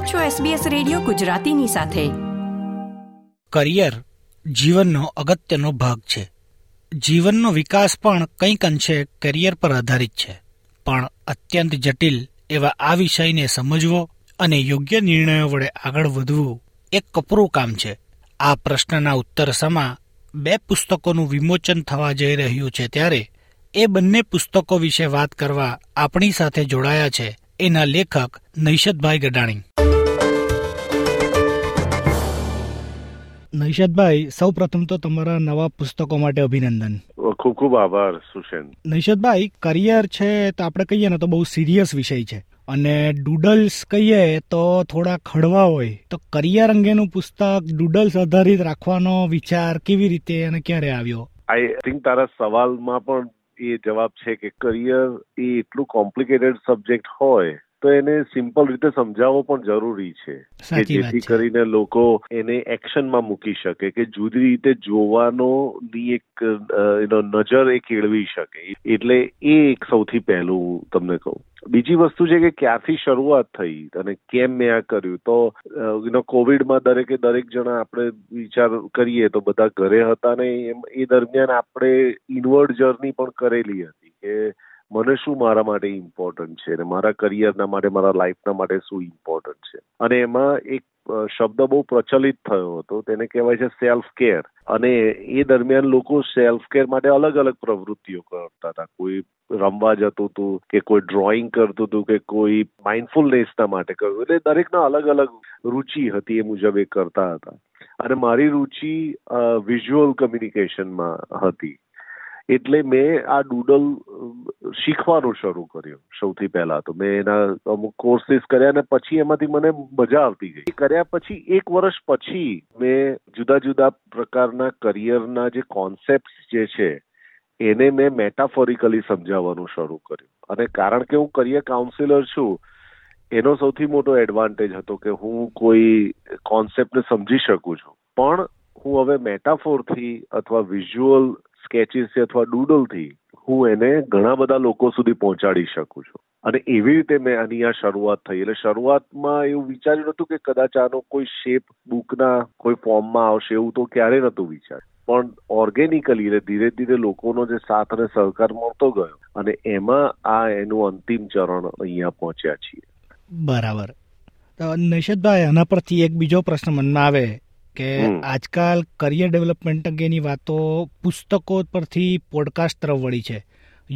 આપ છો SBS radio ગુજરાતીની સાથે. કરિયર જીવનનો અગત્યનો ભાગ છે. જીવનનો વિકાસ પણ કંઈક અંશે કરિયર પર આધારિત છે, પણ અત્યંત જટિલ એવા આ વિષયને સમજવો અને યોગ્ય નિર્ણયો વડે આગળ વધવું એક કપરું કામ છે. આ પ્રશ્નના ઉત્તર સમા બે પુસ્તકોનું વિમોચન થવા જઈ રહ્યું છે, ત્યારે એ બંને પુસ્તકો વિશે વાત કરવા આપણી સાથે જોડાયા છે એના લેખક નૈષધભાઈ ગડાણી. નૈષધભાઈ, સૌ પ્રથમ તો તમારા નવા પુસ્તકો માટે અભિનંદન. ખૂબ ખૂબ આભાર સુશેન. નૈષધભાઈ, કરિયર છે તો આપણે કહીએ ને તો બહુ સિરિયસ વિષય છે, અને ડૂડલ્સ કહીએ તો થોડા ખડવા હોય, તો કરિયર અંગેનું પુસ્તક ડૂડલ્સ આધારિત રાખવાનો વિચાર કેવી રીતે અને ક્યારે આવ્યો? આઈ થિંક તારા સવાલમાં પણ એ જવાબ છે કે કરિયર એ એટલું કોમ્પ્લિકેટેડ સબ્જેક્ટ હોય તો એને સિમ્પલ રીતે સમજાવવો પણ જરૂરી છે, કે જેથી કરીને લોકો એને એક્શનમાં મૂકી શકે, કે જુદી રીતે જોવાની એક નજર એ કેળવી શકે. એટલે એ એક સૌથી પહેલું તમને કહું. બીજી વસ્તુ છે કે ક્યાંથી શરૂઆત થઈ અને કેમ મેં આ કર્યું, તો કોવિડમાં દરેક જણા આપણે વિચાર કરીએ તો બધા ઘરે હતા, ને એ દરમિયાન આપણે ઇનવર્ડ જર્ની પણ કરેલી હતી કે મને શું મારા માટે ઇમ્પોર્ટન્ટ છે, અને મારા કરિયરના માટે, મારા લાઈફના માટે શું ઇમ્પોર્ટન્ટ છે. અને એમાં એક શબ્દ બહુ પ્રચલિત થયો હતો, તેને કહેવાય છે સેલ્ફ કેર. અને એ દરમિયાન લોકો સેલ્ફ કેર માટે અલગ અલગ પ્રવૃત્તિઓ કરતા હતા. કોઈ રમવા જતું હતું, કે કોઈ ડ્રોઈંગ કરતું હતું, કે કોઈ માઇન્ડફુલનેસના માટે કરતું. એટલે દરેકના અલગ અલગ રુચિ હતી, એ મુજબ એ કરતા હતા. અને મારી રુચિ વિઝ્યુઅલ કમ્યુનિકેશનમાં હતી, એટલે મેં આ ડૂડલ શીખવાનું શરૂ કર્યું. સૌથી પહેલા તો મેં એના અમુક કોર્સીસ કર્યા, અને પછી એમાંથી મને મજા આવતી ગઈ. કર્યા પછી એક વર્ષ પછી મેં જુદા જુદા પ્રકારના કરિયરના જે કોન્સેપ્ટ જે છે એને મેં મેટાફોરિકલી સમજાવવાનું શરૂ કર્યું. અને કારણ કે હું કરિયર કાઉન્સિલર છું, એનો સૌથી મોટો એડવાન્ટેજ હતો કે હું કોઈ કોન્સેપ્ટને સમજી શકું છું, પણ હું હવે મેટાફોરથી અથવા વિઝ્યુઅલ સ્કેચીસથી અથવા ડૂડલથી હું એને ઘણા બધા લોકો સુધી પહોંચાડી શકું છું. અને એવી રીતે મેં આની આ શરૂઆત થઈ. એટલે શરૂઆતમાં એવું વિચાર્યું નતું કે કદાચ આનો કોઈ શેપ બુકના કોઈ ફોર્મમાં આવશે, એવું તો ક્યારેય નહોતું વિચાર્યું. પણ ઓર્ગેનિકલી ધીરે ધીરે લોકોનો જે સાથ અને સહકાર મળતો ગયો, અને એમાં આ એનું અંતિમ ચરણ અહીંયા પહોંચ્યા છીએ. બરાબર. નૈષધભાઈ, આના પરથી એક બીજો પ્રશ્ન મનમાં આવે કે આજકાલ કરિયર ડેવલપમેન્ટ અંગેની વાતો પુસ્તકો પરથી પોડકાસ્ટ તરફ વળી છે,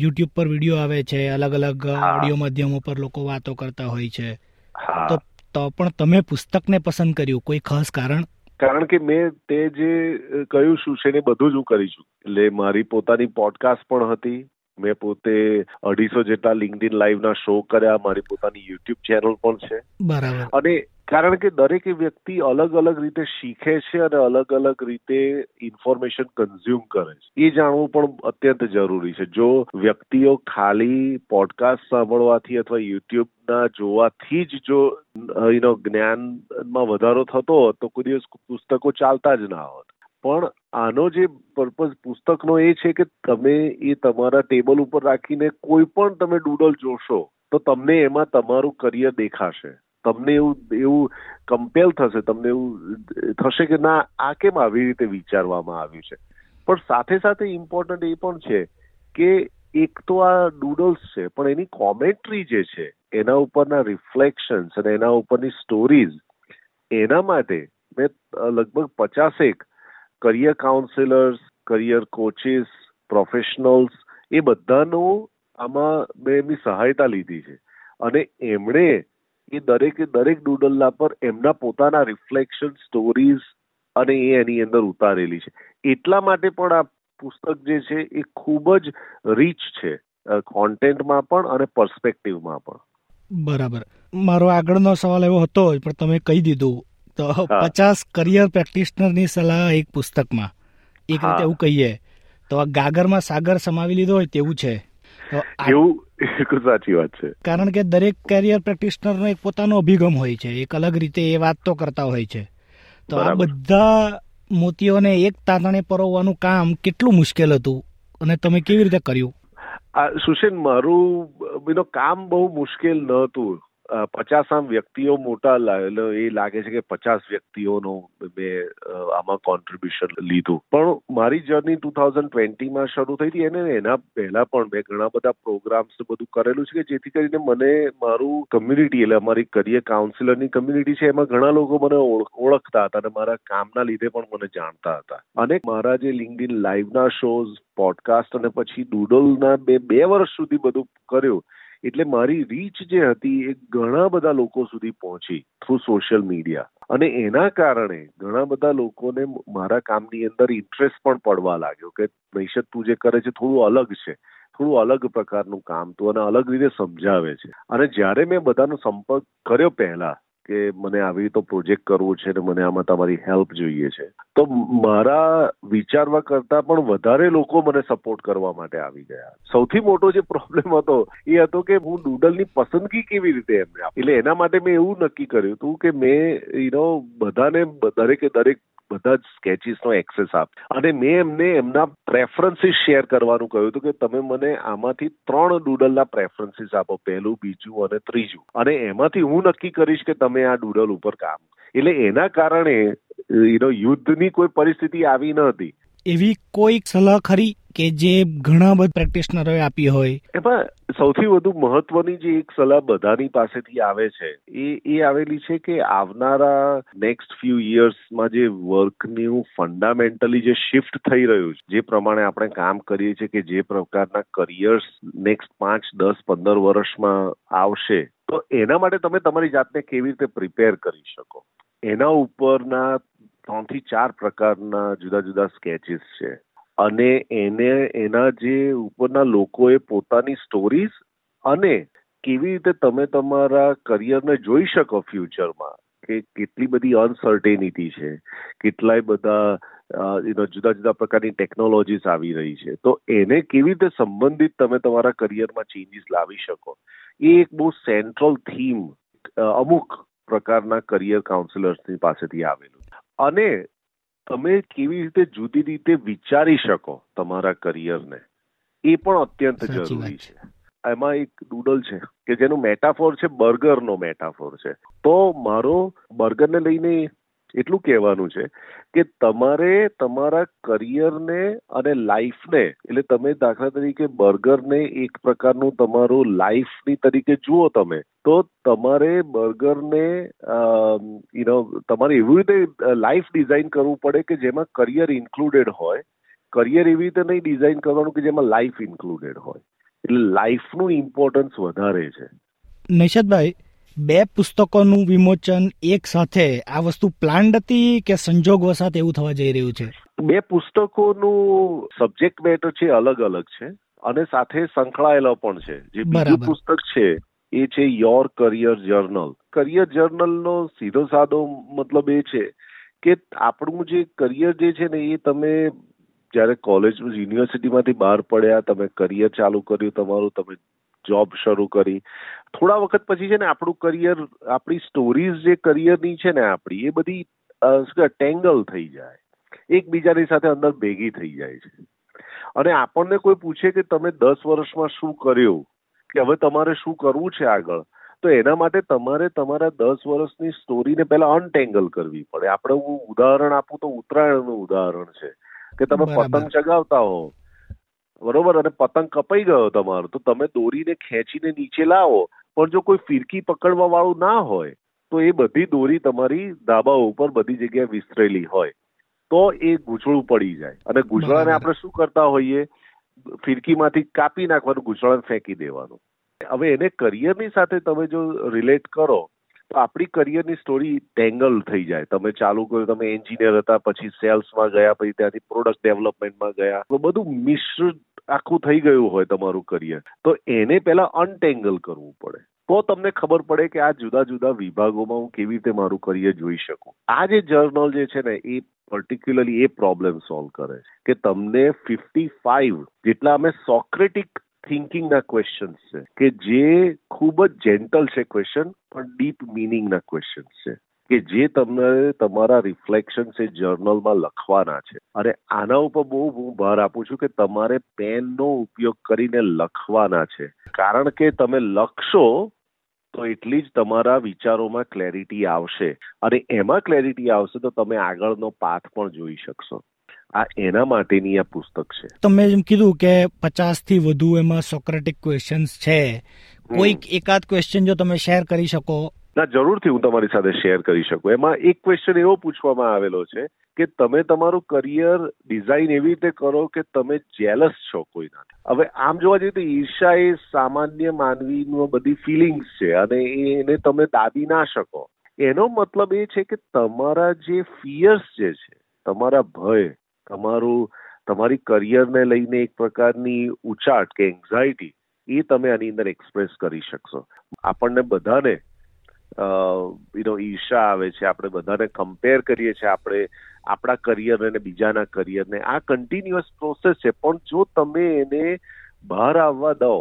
યુટ્યુબ પર વિડીયો આવે છે, અલગ અલગ ઓડિયો માધ્યમો પર લોકો વાતો કરતા હોય છે. તો પણ તમે પુસ્તકને પસંદ કર્યું, કોઈ ખાસ કારણ? કારણ કે મેં તે જે કહ્યું શું છે ને બધું જ હું કરી છું. એટલે મારી પોતાની પોડકાસ્ટ પણ હતી, મેં પોતે 250 જેટલા લિંક્ડઇન લાઈવના શો કર્યા, મારી પોતાની યુટ્યુબ ચેનલ પણ છે. બરાબર. અને કારણ કે દરેક વ્યક્તિ અલગ અલગ રીતે શીખે છે અને અલગ અલગ રીતે ઇન્ફોર્મેશન કન્ઝ્યુમ કરે છે, એ જાણવું પણ અત્યંત જરૂરી છે. જો વ્યક્તિઓ ખાલી પોડકાસ્ટ સાંભળવાથી અથવા યુટ્યુબના જોવાથી જ જો જ્ઞાનમાં વધારો થતો હોત, તો કોઈ દિવસ પુસ્તકો ચાલતા જ ના હોત. પણ આનો જે પર્પઝ પુસ્તકનો એ છે કે તમે એ તમારા ટેબલ ઉપર રાખીને કોઈ પણ તમે ડૂડલ જોશો તો તમને એમાં તમારું કરિયર દેખાશે. તમને એવું કમ્પેલ થશે, તમને એવું થશે કે ના, આ કેમ આવી રીતે વિચારવામાં આવ્યું છે. પણ સાથે સાથે ઇમ્પોર્ટન્ટ એ પણ છે કે એક તો આ ડૂડલ્સ છે, પણ એની કોમેન્ટ્રી જે છે, એના ઉપરના રિફ્લેક્શન્સ અને એના ઉપરની સ્ટોરીઝ, એના માટે મેં લગભગ 50 career counsellors, career coaches, professionals, એ બધાનું આમાં મેં એમની સહાયતા લીધી છે. અને એમણે એ દરેક ડૂડલના પર એમના પોતાના રિફ્લેક્શન, સ્ટોરીઝ અને એની અંદર ઉતારેલી છે. એટલા માટે પણ આ પુસ્તક જે છે એ ખૂબ જ રીચ છે, કોન્ટેન્ટમાં પણ અને પર્સ્પેક્ટિવમાં પણ. બરાબર. મારો આગળનો સવાલ એવો હતો પણ તમે કહી દીધું. તો 50 કરિયર પ્રેક્ટિશનરની સલાહ એક પુસ્તકમાં, એક રીતે એવું કહીએ તો આ ગાગરમાં સાગર સમાવી લીધો હોય તેવું છે. એવું સાચી વાત છે, કારણ કે દરેક કરિયર પ્રેક્ટિશનરનો એક પોતાનો અભિગમ હોય છે, એક અલગ રીતે એ વાત તો કરતા હોય છે. તો આ બધા મોતીઓને એક તાતણે પરોવવાનું કામ કેટલું મુશ્કેલ હતું, અને તમે કેવી રીતે કર્યું? સુશેન, મારું કામ બહુ મુશ્કેલ ન હતું. 50 વ્યક્તિઓ મોટા એ લાગે છે કે 50 વ્યક્તિઓનો મેં આમાં કોન્ટ્રીબ્યુશન લીધું. પણ મારી જર્ની 2020માં શરૂ થઈ હતી અને એના પહેલા પણ મેં ઘણા બધા પ્રોગ્રામ્સ બધું કરેલું છે કે જેથી કરીને મને મારું કમ્યુનિટી, એટલે અમારી કરિયર કાઉન્સિલરની કમ્યુનિટી છે, એમાં ઘણા લોકો મને ઓળખતા હતા અને મારા કામના લીધે પણ મને જાણતા હતા. અને મારા જે લિંક્ડઇન લાઈવના શોઝ, પોડકાસ્ટ અને પછી ડૂડલના બે વર્ષ સુધી બધું કર્યું, એટલે મારી રીચ જે હતી એ ઘણા બધા લોકો સુધી પહોંચી થ્રુ સોશિયલ મીડિયા. અને એના કારણે ઘણા બધા લોકોને મારા કામની અંદર ઇન્ટરેસ્ટ પણ પડવા લાગ્યો કે નૈષધ, તું જે કરે છે થોડું અલગ છે, થોડું અલગ પ્રકારનું કામ તું અને અલગ રીતે સમજાવે છે. અને જ્યારે મેં બધાનો સંપર્ક કર્યો પહેલા કે મને આવી રીતે પ્રોજેક્ટ કરવો છે ને મને આમાં તમારી હેલ્પ જોઈએ છે, તો મારા વિચારવા કરતા પણ વધારે લોકો મને સપોર્ટ કરવા માટે આવી ગયા. સૌથી મોટો જે પ્રોબ્લેમ હતો એ હતો કે હું ડૂડલની પસંદગી કેવી રીતે એમને આપું. એટલે એના માટે મેં એવું નક્કી કર્યું હતું કે મેં બધાને દરેકે બધા જ સ્કેચીસનો એક્સેસ આપ, અને મેં એમને એમના પ્રેફરન્સીસ શેર કરવાનું કહ્યું હતું કે તમે મને આમાંથી 3 ડૂડલના પ્રેફરન્સીસ આપો, પહેલું, બીજું અને ત્રીજું, અને એમાંથી હું નક્કી કરીશ કે તમે આ ડૂડલ ઉપર કામ. એટલે એના કારણે યુદ્ધની કોઈ પરિસ્થિતિ આવી ન હતી. એવી કોઈ સલાહ ખરી કે જે ઘણા બધા પ્રેક્ટિશનરોએ આપી હોય? એમાં સૌથી વધુ મહત્વની જે એક સલાહ બધાની પાસેથી આવે છે એ આવેલી છે કે આવનારા નેક્સ્ટ ફ્યુ યર્સમાં જે વર્કનું ફંડામેન્ટલી જે શિફ્ટ થઈ રહ્યું છે, જે પ્રમાણે આપણે કામ કરીએ છીએ, કે જે પ્રકારના કરિયર્સ નેક્સ્ટ 5, 10, 15 વર્ષમાં આવશે, તો એના માટે તમે તમારી જાતને કેવી રીતે પ્રિપેર કરી શકો એના ઉપરના 3 થી 4 પ્રકારના જુદા જુદા સ્કેચીસ છે. અને એના જે ઉપરના લોકોએ પોતાની સ્ટોરીઝ અને કેવી રીતે તમે તમારા કરિયરને જોઈ શકો ફ્યુચરમાં, કે કેટલી બધી અનસર્ટેનિટી છે, કેટલાય બધા જુદા જુદા પ્રકારની ટેકનોલોજીસ આવી રહી છે, તો એને કેવી રીતે સંબંધિત તમે તમારા કરિયરમાં ચેન્જીસ લાવી શકો, એ એક બહુ સેન્ટ્રલ થીમ અમુક પ્રકારના કરિયર કાઉન્સિલર્સની પાસેથી આવેલું. અને તમે કેવી રીતે જુદી રીતે વિચારી શકો તમારા કરિયરને, એ પણ અત્યંત જરૂરી છે. એમાં એક ડૂડલ છે કે જેનું મેટાફોર છે બર્ગરનો મેટાફોર છે, તો મારો બર્ગરને લઈને એટલું કહેવાનું છે કે તમારે તમારા કરિયરને અને લાઈફને, એટલે તમે દાખલા તરીકે બર્ગરને એક પ્રકારનું તમારું લાઈફની તરીકે જુઓ તમે, તો તમારે બર્ગરને તમારે એવી રીતે લાઈફ ડિઝાઇન કરવું પડે કે જેમાં કરિયર ઇન્ક્લુડેડ હોય. કરિયર એવી રીતે નહીં ડિઝાઇન કરવાનું કે જેમાં લાઈફ ઇન્ક્લુડેડ હોય. એટલે લાઈફનું ઇમ્પોર્ટન્સ વધારે છે. નૈષધભાઈ, 2 પુસ્તકોનું વિમોચન એક સાથે, આ વસ્તુ પ્લાન્ડ હતી કે સંજોગ વસાત એવું થવા જઈ રહ્યું છે? 2 પુસ્તકોનું સબ્જેક્ટ મેટર છે, અલગ અલગ છે અને સાથે સંકળાયેલો પણ છે. જે બીજું પુસ્તક છે એ છે યોર કરિયર જર્નલ. કરિયર જર્નલનો સીધો સાદો મતલબ એ છે કે આપણું જે કરિયર જે છે ને, એ તમે જ્યારે કોલેજ યુનિવર્સિટીમાંથી બહાર પડ્યા, તમે કરિયર ચાલુ કર્યું તમારું, તમે જોબ શરૂ કરી, થોડા વખત પછી છે ને આપણું કરિયર, આપણી સ્ટોરીઝ જે કરિયરની છે ને આપણી, એ બધી ટેંગલ થઈ જાય, એકબીજાની સાથે અંદર ભેગી થઈ જાય છે. અને આપણને કોઈ પૂછે કે તમે 10 વર્ષમાં શું કર્યું, કે હવે તમારે શું કરવું છે આગળ, તો એના માટે તમારે તમારા 10 વર્ષની સ્ટોરીને પહેલા અનટેંગલ કરવી પડે. આપણે હું ઉદાહરણ આપું તો ઉત્તરાયણનું ઉદાહરણ છે કે તમે પતંગ ચગાવતા હો, બરોબર, અને પતંગ કપાઈ ગયો તમારો, તો તમે દોરીને ખેંચીને નીચે લાવો, પણ જો કોઈ ફિરકી પકડવા વાળું ના હોય તો એ બધી દોરી તમારી ધાબા ઉપર બધી જગ્યાએ વિસ્તરેલી હોય, તો એ ગૂંચળું પડી જાય. અને ગૂંચળાને આપણે શું કરતા હોઈએ, ફિરકીમાંથી કાપી નાખવાનું, ગૂંચળાને ફેંકી દેવાનું. હવે એને કરિયરની સાથે તમે જો રિલેટ કરો તો આપણી કરિયરની સ્ટોરી ટેંગલ થઈ જાય. તમે ચાલુ કર્યું, તમે એન્જિનિયર હતા, પછી સેલ્સમાં ગયા, પછી ત્યાંથી પ્રોડક્ટ ડેવલપમેન્ટમાં ગયા, તો બધું મિશ્ર આખું થઈ ગયું હોય તમારું કરિયર. તો એને પહેલા અનટેંગલ કરવું પડે, તો તમને ખબર પડે કે આ જુદા જુદા વિભાગોમાં હું કેવી રીતે મારું કરિયર જોઈ શકું. આ જે જર્નલ જે છે ને, એ પર્ટિક્યુલરલી એ પ્રોબ્લેમ સોલ્વ કરે છે કે તમને 55 જેટલા અમે સોક્રેટિક થિંકિંગના ક્વેશ્ચન્સ છે, કે જે ખૂબ જ જેન્ટલ છે ક્વેશ્ચન, પણ ડીપ મિનિંગના ક્વેશ્ચન્સ છે, કે જે તમને તમારા રિફ્લેક્શન્સ એ જર્નલમાં લખવાના છે. અને આના ઉપર બહુ હું ભાર આપું છું કે તમારે પેનનો ઉપયોગ કરીને લખવાના છે, કારણ કે તમે લખશો તો એટલી જ તમારા વિચારોમાં ક્લેરિટી આવશે, અને એમાં ક્લેરિટી આવશે તો તમે આગળનો પાથ પણ જોઈ શકશો. આ એના માટેની આ પુસ્તક છે. તમે જેમ કીધું કે 50 થી વધુ એમાં સોક્રેટિક ક્વેશ્ચન્સ છે, કોઈક એકાદ ક્વેશ્ચન જો તમે શેર કરી શકો. ના, જરૂરથી હું તમારી સાથે શેર કરી શકું. એમાં એક ક્વેશ્ચન એવો પૂછવામાં આવેલો છે કે તમે તમારું કરિયર ડિઝાઇન એવી રીતે કરો કે તમે જેલસ છો કોઈનાથી. હવે આમ જોવા જઈએ તો ઈર્ષા એ સામાન્ય માનવીની બધી ફિલિંગ્સ છે અને એને તમે દાબી ના શકો. એનો મતલબ એ છે કે તમારા જે ફિયર્સ જે છે, તમારા ભય, તમારી કરિયરને લઈને એક પ્રકારની ઉચાટ કે એન્ઝાયટી, એ તમે આની અંદર એક્સપ્રેસ કરી શકશો. આપણને બધાને ઈર્ષા આવે છે, આપણે બધાને કમ્પેર કરીએ છીએ, આપણે આપણા કરિયરને અને બીજાના કરિયરને. આ કન્ટિન્યુઅસ પ્રોસેસ છે, પણ જો તમે એને બહાર આવવા દો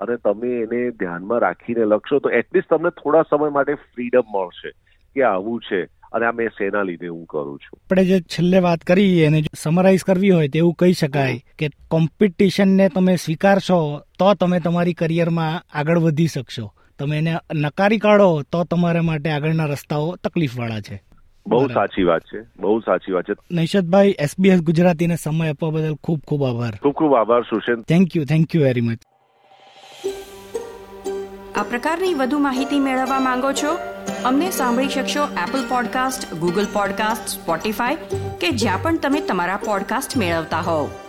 અને તમે એને ધ્યાનમાં રાખીને લખશો તો એટલીસ્ટ તમને થોડા સમય માટે ફ્રીડમ મળશે કે આવું છે અને આ મેં શેના લીધે હું કરું છું. આપણે જે છેલ્લે વાત કરી એને સમરાઇઝ કરવી હોય તો એવું કહી શકાય કે કોમ્પિટિશનને તમે સ્વીકારશો તો તમે તમારી કરિયરમાં આગળ વધી શકશો. તમે એને નકારી કાઢો તો તમારા માટે આગળના રસ્તાઓ તકલીફવાળા છે. બહુ સાચી વાત છે, બહુ સાચી વાત છે. નૈષદભાઈ, SBS ગુજરાતીને સમય આપવા બદલ ખૂબ ખૂબ આભાર. ખૂબ ખૂબ આભાર Sushen. Thank you very much. આ પ્રકારની વધુ માહિતી મેળવવા માંગો છો? અમને સાંભળી શકશો Apple podcast, Google podcast, Spotify કે જ્યાં પણ તમે તમારા પોડકાસ્ટ મેળવતા હોવ.